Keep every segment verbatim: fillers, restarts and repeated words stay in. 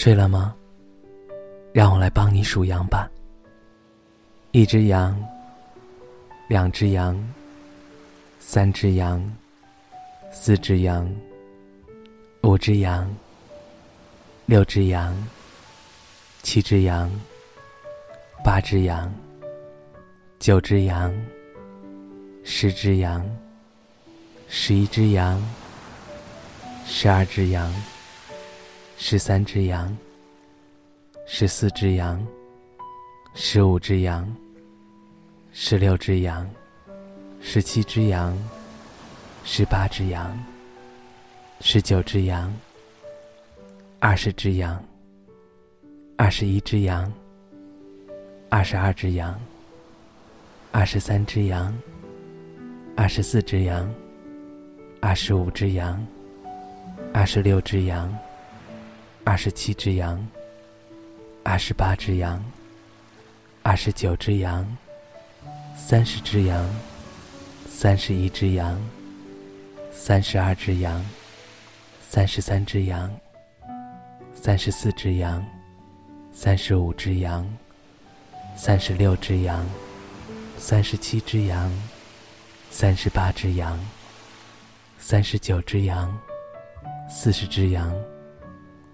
睡了吗？让我来帮你数羊吧。一只羊，两只羊，三只羊，四只羊，五只羊，六只羊，七只羊，八只羊，九只羊，十只羊，十一只羊，十二只羊，十三只羊，十四只羊，十五只羊，十六只羊，十七只羊，十八只羊，十九只羊，二十只羊，二十一只羊，二十二只羊，二十三只羊，二十四只羊，二十五只羊，二十六只羊，二十七只羊，二十八只羊，二十九只羊，三十只羊，三十一只羊，三十二只羊，三十三只羊，三十四只羊，三十五只羊，三十六只羊，三十七只羊，三十八只羊，三十九只羊，四十只羊，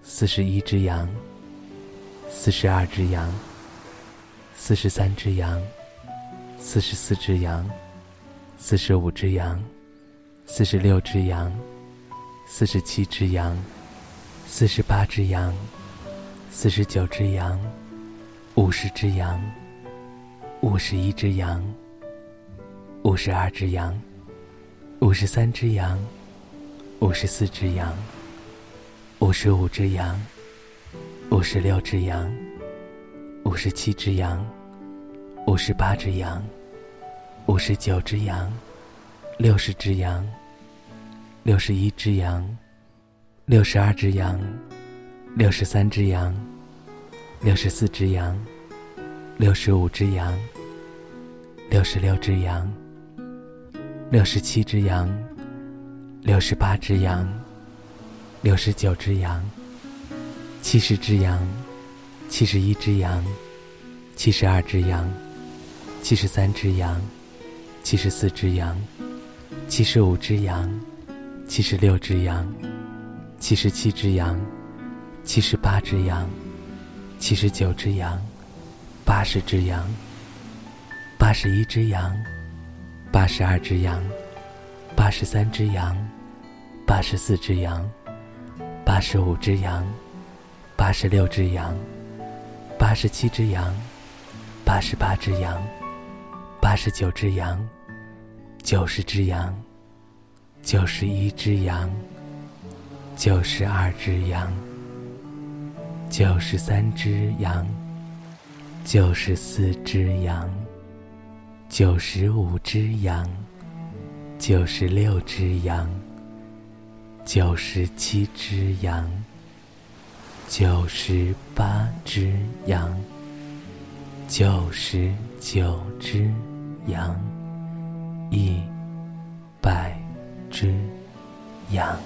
四十一只羊，四十二只羊，四十三只羊，四十四只羊，四十五只羊，四十六只羊，四十七只羊，四十八只羊，四十九只羊，五十只羊，五十一只羊，五十二只羊，五十三只羊，五十四只羊，五十五只羊，五十六只羊，五十七只羊，五十八只羊，五十九只羊，六十只羊，六十一只羊，六十二只羊，六十三只羊，六十四只羊，六十五只羊，六十六只羊，六十七只羊，六十八只羊，六十九只羊，七十只羊，七十一只羊，七十二只羊，七十三只羊，七十四只羊，七十五只羊，七十六只羊，七十七只羊，七十八只羊，七十九只羊，八十只羊，八十一只羊，八十二只羊，八十三只羊，八十四只羊，八十五只羊，八十六只羊，八十七只羊，八十八只羊，八十九只羊，九十只羊，九十一只羊，九十二只羊，九十三只羊，九十四只羊，九十五只羊，九十六只羊，九十七只羊，九十八只羊，九十九只羊，一百只羊。